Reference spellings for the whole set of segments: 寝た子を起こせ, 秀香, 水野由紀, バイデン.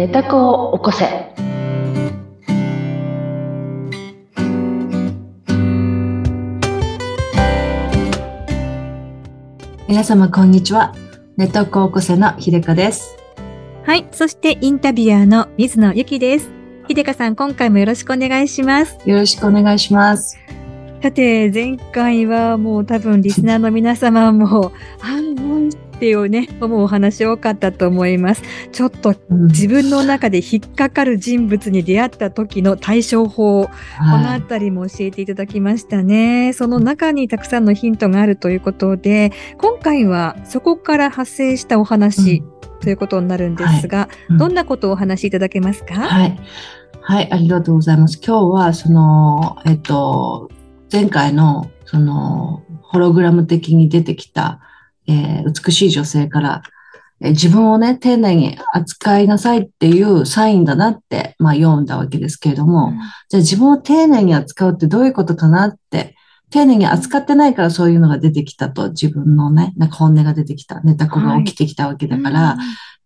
寝た子を起こせ。皆様こんにちは。寝た子を起こせの秀香です。はい、そしてインタビュアーの水野由紀です。秀香さん、今回もよろしくお願いします。よろしくお願いします。さて、前回はもう多分リスナーの皆様もっていうね、思うお話多かったと思います。ちょっと自分の中で引っかかる人物に出会った時の対処法、このあたりも教えていただきましたね。その中にたくさんのヒントがあるということで、今回はそこから派生したお話ということになるんですが、どんなことをお話しいただけますか？はい、ありがとうございます。今日はその、前回のそのホログラム的に出てきた、美しい女性から、自分をね丁寧に扱いなさいっていうサインだなって、読んだわけですけれども、じゃあ自分を丁寧に扱うってどういうことかなって、丁寧に扱ってないからそういうのが出てきたと、自分のねなんか本音が出てきた、寝た子が起きてきたわけだから、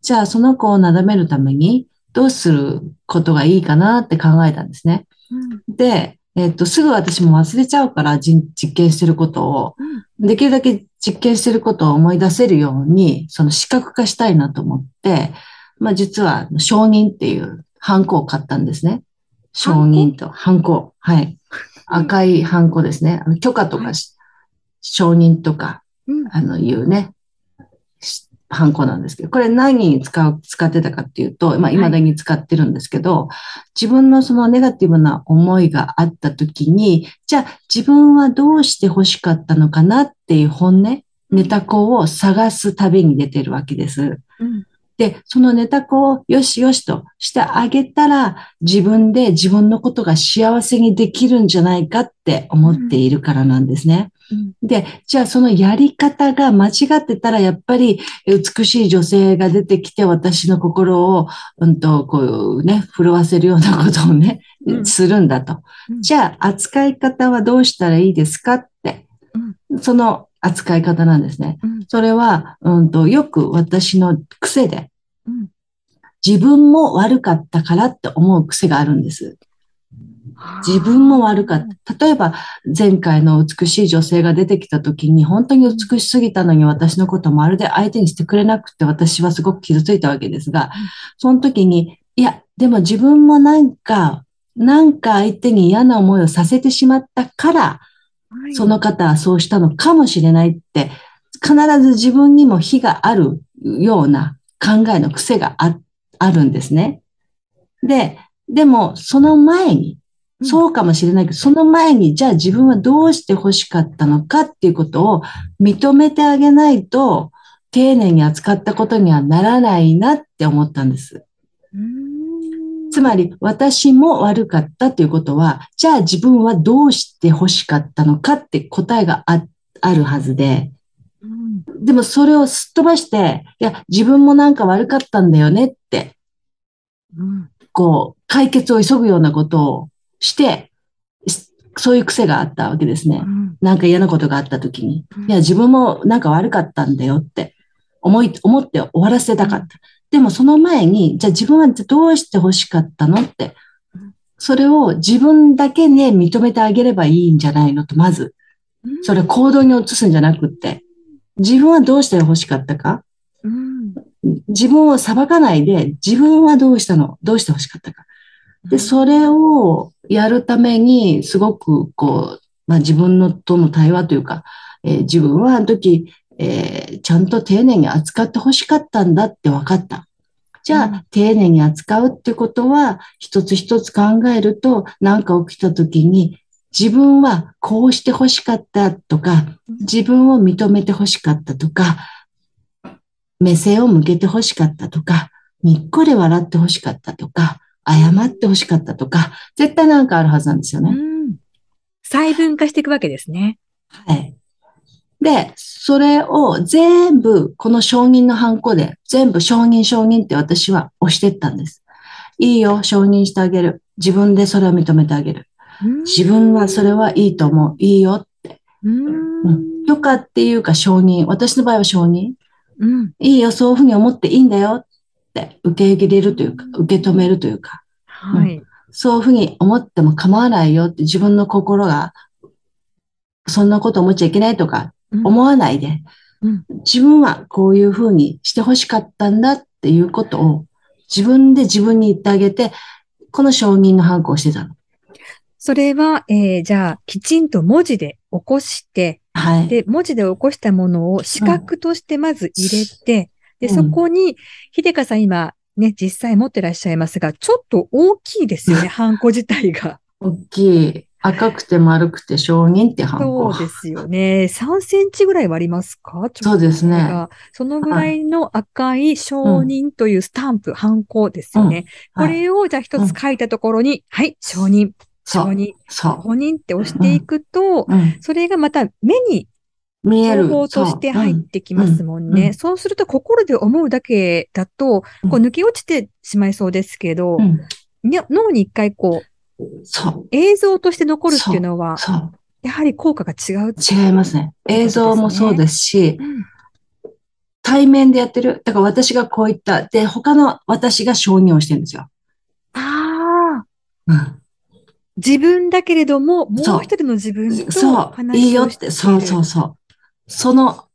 じゃあその子をなだめるためにどうすることがいいかなって考えたんですね。で、すぐ私も忘れちゃうから、実験してることを、できるだけ実験してることを思い出せるように、その視覚化したいなと思って、実は証人っていうハンコを買ったんですね。証人とハンコ。はい。赤いハンコですね。許可とか、証人とか、いうね、ハンコなんですけど、これ何に使ってたかっていうと、未だに使ってるんですけど、自分のそのネガティブな思いがあった時に、じゃあ自分はどうして欲しかったのかなっていう本音、寝た子を探す旅に出てるわけです。で、その寝た子をよしよしとしてあげたら、自分で自分のことが幸せにできるんじゃないかって思っているからなんですね。で、じゃあそのやり方が間違ってたら、やっぱり美しい女性が出てきて私の心を、こうね、震わせるようなことをね、するんだと。じゃあ扱い方はどうしたらいいですかって、その扱い方なんですね。それは、よく私の癖で、自分も悪かったからって思う癖があるんです。自分も悪かった。例えば、前回の美しい女性が出てきた時に、本当に美しすぎたのに私のことをまるで相手にしてくれなくて、私はすごく傷ついたわけですが、その時に、いや、でも自分もなんか相手に嫌な思いをさせてしまったから、その方はそうしたのかもしれないって、必ず自分にも非があるような考えの癖があるんですね。でも、その前に、そうかもしれないけど、その前に、じゃあ自分はどうして欲しかったのかっていうことを認めてあげないと、丁寧に扱ったことにはならないなって思ったんです。つまり、私も悪かったということは、じゃあ自分はどうして欲しかったのかって答えがあるはずで、でもそれをすっ飛ばして、いや、自分もなんか悪かったんだよねって、こう、解決を急ぐようなことを、して、そういう癖があったわけですね。なんか嫌なことがあった時に。いや、自分もなんか悪かったんだよって思って終わらせたかった。でもその前に、じゃあ自分はどうして欲しかったのって、それを自分だけね、認めてあげればいいんじゃないのと、まず。それ行動に移すんじゃなくって、自分はどうして欲しかったか、自分を裁かないで、自分はどうしたの、どうして欲しかったか。で、それをやるために、すごく、こう、自分のとの対話というか、自分はあの時、ちゃんと丁寧に扱って欲しかったんだって分かった。じゃあ、丁寧に扱うってことは、一つ一つ考えると、なんか起きた時に、自分はこうして欲しかったとか、自分を認めて欲しかったとか、目線を向けて欲しかったとか、にっこり笑って欲しかったとか、謝って欲しかったとか、絶対なんかあるはずなんですよね。細分化していくわけですね。はい。で、それを全部、この証人のハンコで、全部証人って私は押してったんです。いいよ、証人してあげる。自分でそれを認めてあげる。自分はそれはいいと思う。いいよって。許可っていうか証人。私の場合は証人。いいよ、そういうふうに思っていいんだよ。って受け入れるというか、受け止めるというか、はい、うん、そういうふうに思っても構わないよって自分の心が、そんなこと思っちゃいけないとか思わないで、うんうん、自分はこういうふうにしてほしかったんだっていうことを自分で自分に言ってあげて、この承認の反抗をしてたの。それは、じゃあ、きちんと文字で起こして、はい、で、文字で起こしたものを視覚としてまず入れて、うん、で、そこに、秀香さん今ね、実際持ってらっしゃいますが、ちょっと大きいですよね、ハンコ自体が。大きい。赤くて丸くて承認ってハンコ。そうですよね。3センチぐらいはありますか？そうですね。そのぐらいの赤い承認というスタンプ、ハンコですよね。うん、これをじゃあ一つ書いたところに、うん、はい、承認、承認、承認って押していくと、うん、それがまた目に情報として入ってきますもんね。うん、そうすると心で思うだけだと、こう抜け落ちてしまいそうですけど、うん、脳に一回こう、そう。映像として残るっていうのは、やはり効果が違う。違いますね。映像もそうですし、うん、対面でやってる。だから私がこういった。で、他の私が承認をしてるんですよ。ああ。うん。自分だけれども、もう一人の自分と話をしている。そう。いいよって。そうそうそう。その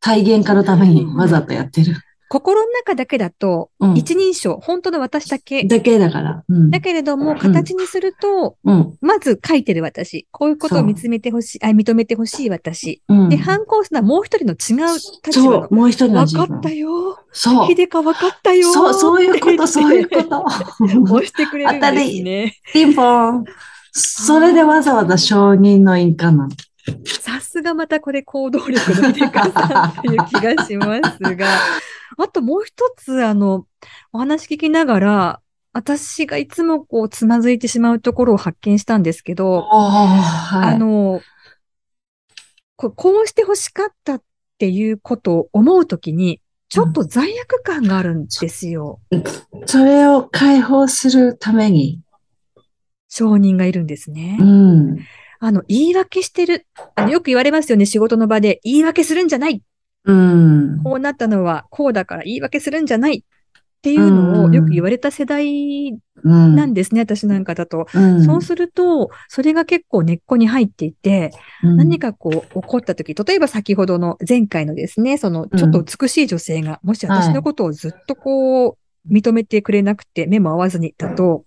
体現化のためにわざとやってる。心の中だけだと、一人称、うん、本当の私だけ。だけだから。うん、だけれども、形にすると、うん、まず書いてる私。こういうことを見つめてほしい、認めてほしい私。うん、で、反抗するのはもう一人の違う立場の。そう、もう一人の自分。わかったよ。そう。秀香わかったよ。そう、そういうこと、そういうこと。押してくれるんですね。当たり。ピンポーン。それでわざわざ承認の印鑑なの。さすがまたこれ行動力の秀香さんという気がしますが。あともう一つ、お話聞きながら、私がいつもこう、つまずいてしまうところを発見したんですけど、はい、こうして欲しかったっていうことを思うときに、ちょっと罪悪感があるんですよ。うん、それを解放するために。承認がいるんですね。うん、言い訳してる。よく言われますよね、仕事の場で。言い訳するんじゃない。うん、こうなったのはこうだから言い訳するんじゃないっていうのをよく言われた世代なんですね、うん、私なんかだと、うん。そうすると、それが結構根っこに入っていて、うん、何かこう起こった時、例えば先ほどの前回のですね、そのちょっと美しい女性が、もし私のことをずっとこう認めてくれなくて目も合わずにだと、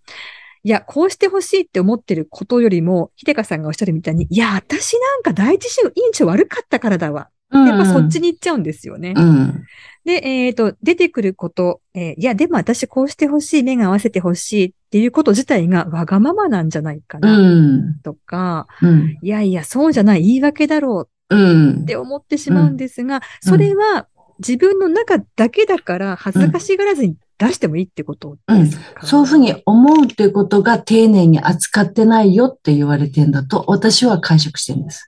いや、こうしてほしいって思ってることよりも、秀香さんがおっしゃるみたいに、いや、私なんか第一印象悪かったからだわ。やっぱそっちに行っちゃうんですよね。うん、で、出てくること、いや、でも私こうしてほしい、目が合わせてほしいっていうこと自体がわがままなんじゃないかな、とか、うん、いやいや、そうじゃない、言い訳だろうって思ってしまうんですが、うん、それは自分の中だけだから恥ずかしがらずに出してもいいってことですか？うん、そういうふうに思うっていうことが丁寧に扱ってないよって言われてんだと、私は解釈してるんです。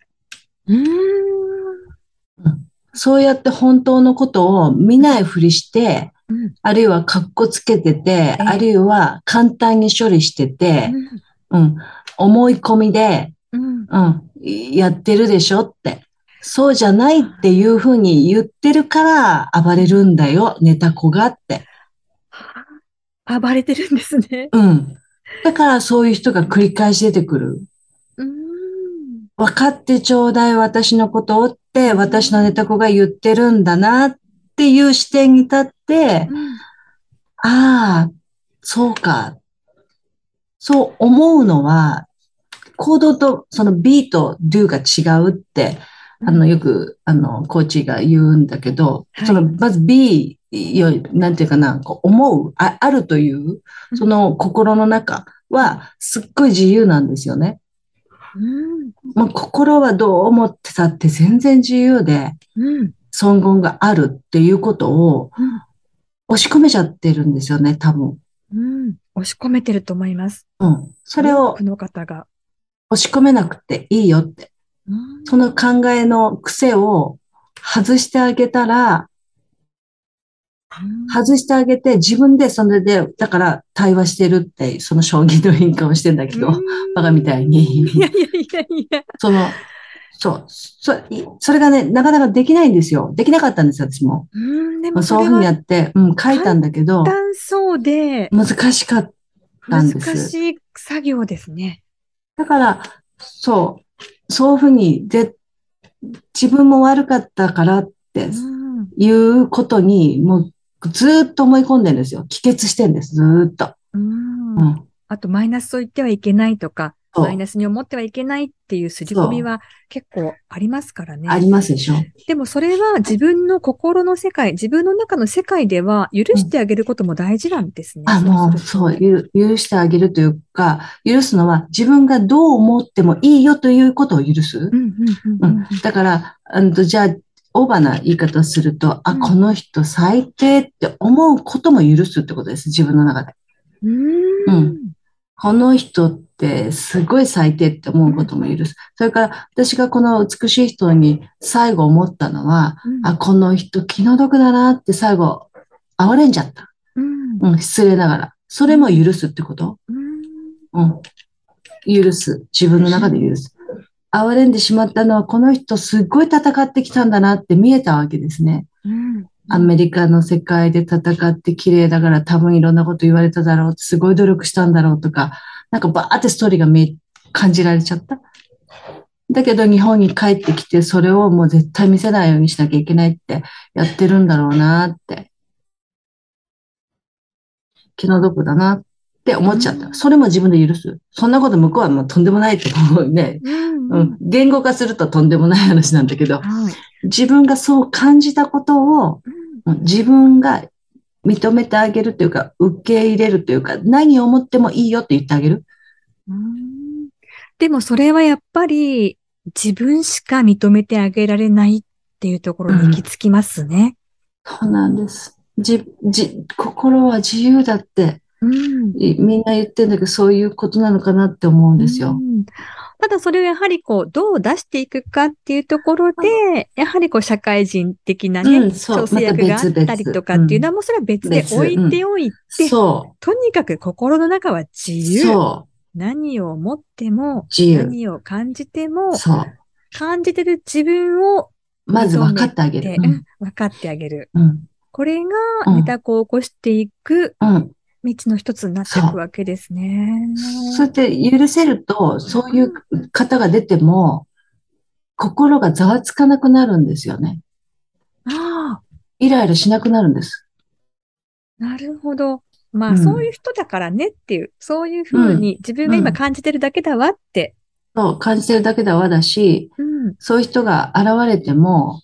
そうやって本当のことを見ないふりして、うん、あるいはカッコつけてて、あるいは簡単に処理してて、うんうん、思い込みで、うんうん、やってるでしょって。そうじゃないっていうふうに言ってるから暴れるんだよ、寝た子がって。暴れてるんですね。うん。だからそういう人が繰り返し出てくる。分かってちょうだい私のことをって私の寝た子が言ってるんだなっていう視点に立って、うん、ああ、そうか。そう思うのは行動とその B と Do が違うって、よくコーチが言うんだけど、はい、そのまず B より、なんていうかな、こう思う、あるという、その心の中はすっごい自由なんですよね。うん、もう心はどう思ってたって全然自由で、うん、尊厳があるっていうことを押し込めちゃってるんですよね、多分。うん、押し込めてると思います。うん、それを多くの方が押し込めなくていいよって、うん、その考えの癖を外してあげたら、うん、外してあげて自分でそれでだから対話してるってその将棋の変化をしてんだけど、バカみたいに。いやいやいやいや。そのそう。それがね、なかなかできないんですよ。できなかったんですよ、私も。でもそういうふうにやって、書いたんだけど。簡単そうで。難しかったんです。難しい作業ですね。だから、そういうふうに、自分も悪かったからっていうことに、もうずっと思い込んでるんですよ。帰結してるんです、ずっと。あと、マイナスと言ってはいけないとか、マイナスに思ってはいけないっていう筋込みは結構ありますからね。ありますでしょ。でもそれは自分の心の世界、自分の中の世界では許してあげることも大事なんですね。許してあげるというか、許すのは自分がどう思ってもいいよということを許す。だから、じゃあ、オーバーな言い方をすると、この人最低って思うことも許すってことです、自分の中で。この人ってすごい最低って思うことも許す。それから私がこの美しい人に最後思ったのは、この人気の毒だなって最後哀れんじゃった。失礼ながら。それも許すってこと、許す。自分の中で許す。哀れんでしまったのはこの人すごい戦ってきたんだなって見えたわけですね。アメリカの世界で戦って綺麗だから多分いろんなこと言われただろう、すごい努力したんだろうとか、なんかバーってストーリーが感じられちゃった。だけど日本に帰ってきてそれをもう絶対見せないようにしなきゃいけないってやってるんだろうなって。気の毒だなって思っちゃった。それも自分で許す。そんなこと向こうはもうとんでもないと思うね。言語化するととんでもない話なんだけど、自分がそう感じたことを自分が認めてあげるというか、受け入れるというか、何を思ってもいいよって言ってあげる。でもそれはやっぱり自分しか認めてあげられないっていうところに行き着きますね。そうなんです。心は自由だって、みんな言ってるんだけど、そういうことなのかなって思うんですよ。ただそれをやはりこう、どう出していくかっていうところで、やはりこう、社会人的なね、調整役があったりとかっていうのはもうそれは別で置いておいて、とにかく心の中は自由。何を思っても、何を感じても、感じてる自分を、まず分かってあげる。分かってあげる。これが、寝た子を起こしていく、道の一つになっていくわけですね。そうやって許せると、そういう方が出ても、心がざわつかなくなるんですよね。イライラしなくなるんです。なるほど。まあ、そういう人だからねっていう、そういうふうに自分が今感じてるだけだわって。そう、感じてるだけだわだし、そういう人が現れても、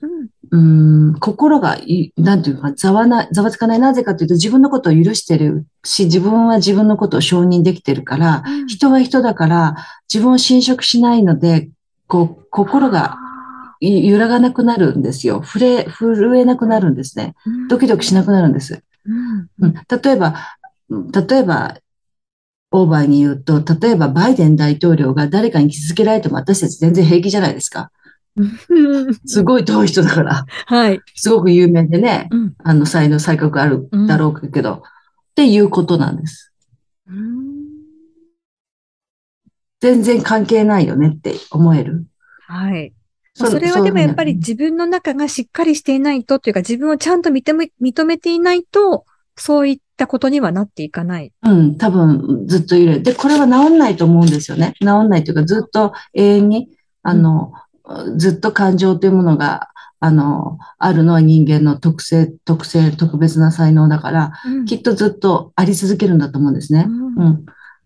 心が、なんていうか、ざわつかない。なぜかというと、自分のことを許してるし、自分は自分のことを承認できてるから、人は人だから、自分を侵食しないので、こう、心が揺らがなくなるんですよ。震えなくなるんですね。ドキドキしなくなるんです。例えば、オーバーに言うと、例えばバイデン大統領が誰かに傷つけられても私たち全然平気じゃないですか。すごい遠い人だから。すごく有名でね、才能、才覚あるだろうけど、っていうことなんです。全然関係ないよねって思える。それはでもやっぱり自分の中がしっかりしていないと、というか自分をちゃんと認めていないと、そういったことにはなっていかない。多分ずっといる。で、これは治んないと思うんですよね。治んないというか、ずっと永遠に、ずっと感情というものが、あるのは人間の特別な才能だから、きっとずっとあり続けるんだと思うんですね。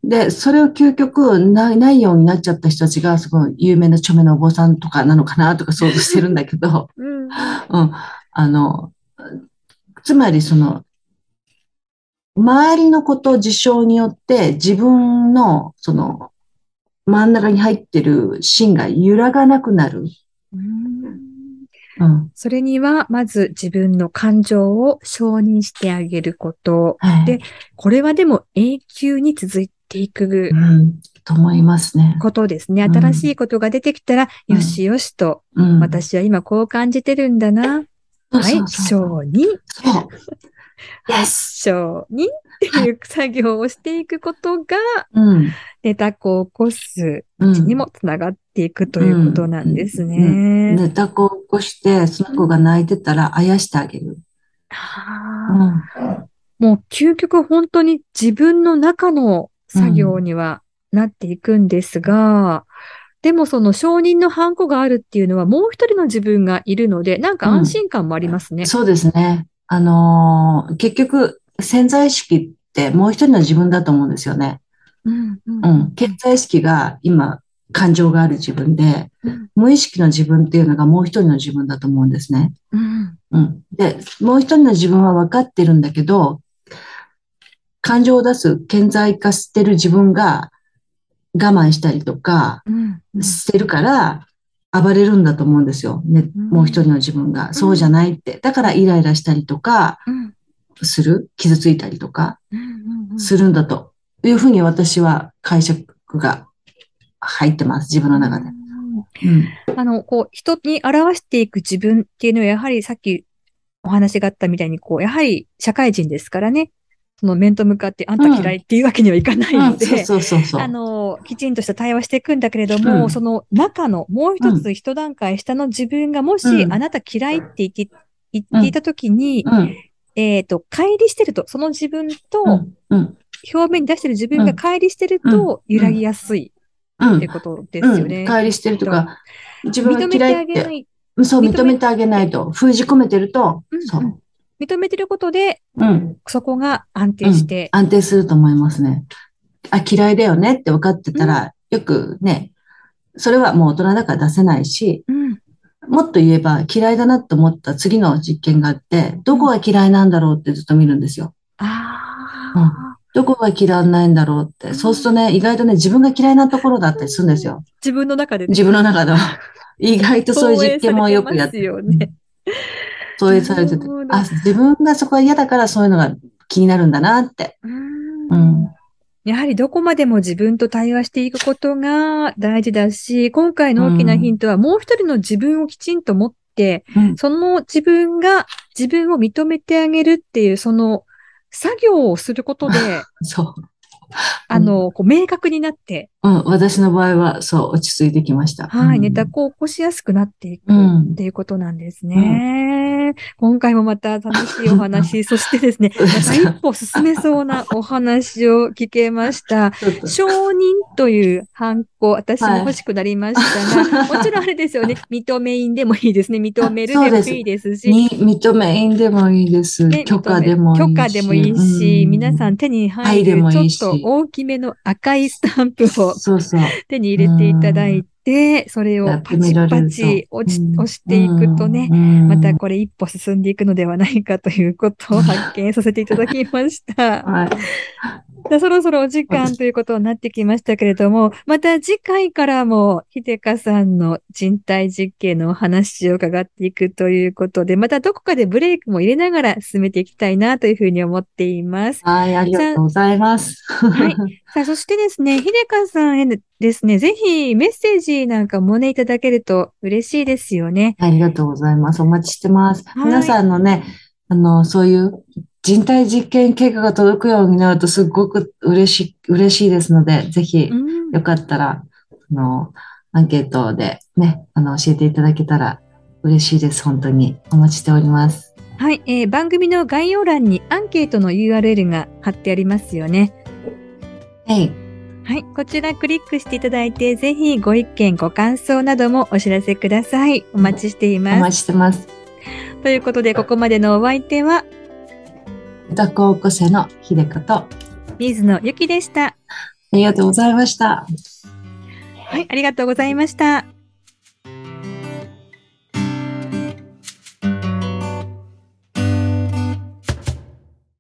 で、それを究極ないようになっちゃった人たちが、すごい有名な著名なお坊さんとかなのかなとか想像してるんだけど、つまりその、周りのこと、事象によって自分の、その、真ん中に入ってる芯が揺らがなくなる。それには、まず自分の感情を承認してあげること。で、これはでも永久に続いていく。と思いますね。ことですね。新しいことが出てきたら、よしよしと、私は今こう感じてるんだな。承認。承認っていう作業をしていくことが、寝た子を起こすうちにもつながっっていくということなんですね。寝た子を起こして、その子が泣いてたらあやしてあげる。もう究極本当に自分の中の作業にはなっていくんですが、でもその承認のハンコがあるっていうのはもう一人の自分がいるので、なんか安心感もありますね。そうですね。結局潜在意識ってもう一人の自分だと思うんですよね。潜在意識が今感情がある自分で、無意識の自分っていうのがもう一人の自分だと思うんですね。で、もう一人の自分は分かってるんだけど、感情を出す、顕在化してる自分が我慢したりとかしてるから暴れるんだと思うんですよ、ね、もう一人の自分が。そうじゃないって。だからイライラしたりとかする、傷ついたりとかするんだというふうに私は解釈が入ってます、自分の中で。人に表していく自分っていうのは、やはりさっきお話があったみたいに、やはり社会人ですからね、その面と向かってあんた嫌いっていうわけにはいかないので、きちんとした対話していくんだけれども、その中のもう一つ一段階下の自分がもし、あなた嫌いって言っていたときに、乖離してると、その自分と表面に出してる自分が乖離してると揺らぎやすい。ってことですよね。乖離してるとか、自分が嫌いって、そう、認めてあげないと、封じ込めてると、そう。認めてることで、そこが安定して。安定すると思いますね。あ、嫌いだよねって分かってたら、よくね、それはもう大人だから出せないし、もっと言えば嫌いだなと思った次の実験があって、どこが嫌いなんだろうってずっと見るんですよ。どこが嫌いないんだろうって。そうするとね、意外とね、自分が嫌いなところだったりするんですよ。自分の中でね。自分の中では。意外とそういう実験もよくやってる。投影されてて。あ、自分がそこは嫌だからそういうのが気になるんだなって。やはりどこまでも自分と対話していくことが大事だし、今回の大きなヒントは、もう一人の自分をきちんと持って、その自分が自分を認めてあげるっていう、その、作業をすることで、明確になって。私の場合は、そう、落ち着いてきました。寝た子を起こしやすくなっていくっていうことなんですね。今回もまた楽しいお話、そしてですね、一歩進めそうなお話を聞けました。承認というハンコ、私も欲しくなりましたが、もちろんあれですよね、認め印でもいいですね、認めるでもいいですし。認め印でもいいです。許可でもいいし。許可でもいいし、皆さん手に入るちょっと大きめの赤いスタンプを手に入れていただいて、それをパチパチ押していくとね、またこれ一歩進んでいくのではないかということを発見させていただきました。そろそろお時間ということになってきましたけれども、また次回からも秀香さんの人体実験のお話を伺っていくということで、またどこかでブレイクも入れながら進めていきたいなというふうに思っています。ありがとうございます。さあ、そしてですね、秀香さんへですね、ぜひメッセージなんかもね、いただけると嬉しいですよね。ありがとうございます。お待ちしてます。皆さんのね、そういう、人体実験結果が届くようになるとすごく嬉しいですので、ぜひよかったら、アンケートでね、教えていただけたら嬉しいです。本当にお待ちしております。はい、番組の概要欄にアンケートの URL が貼ってありますよね。はい、こちらクリックしていただいて、ぜひご意見、ご感想などもお知らせください。お待ちしています。お待ちしてます。ということで、ここまでのお相手は、寝た子を起こせの秀香と水野ゆきでした。ありがとうございました。はい、ありがとうございました。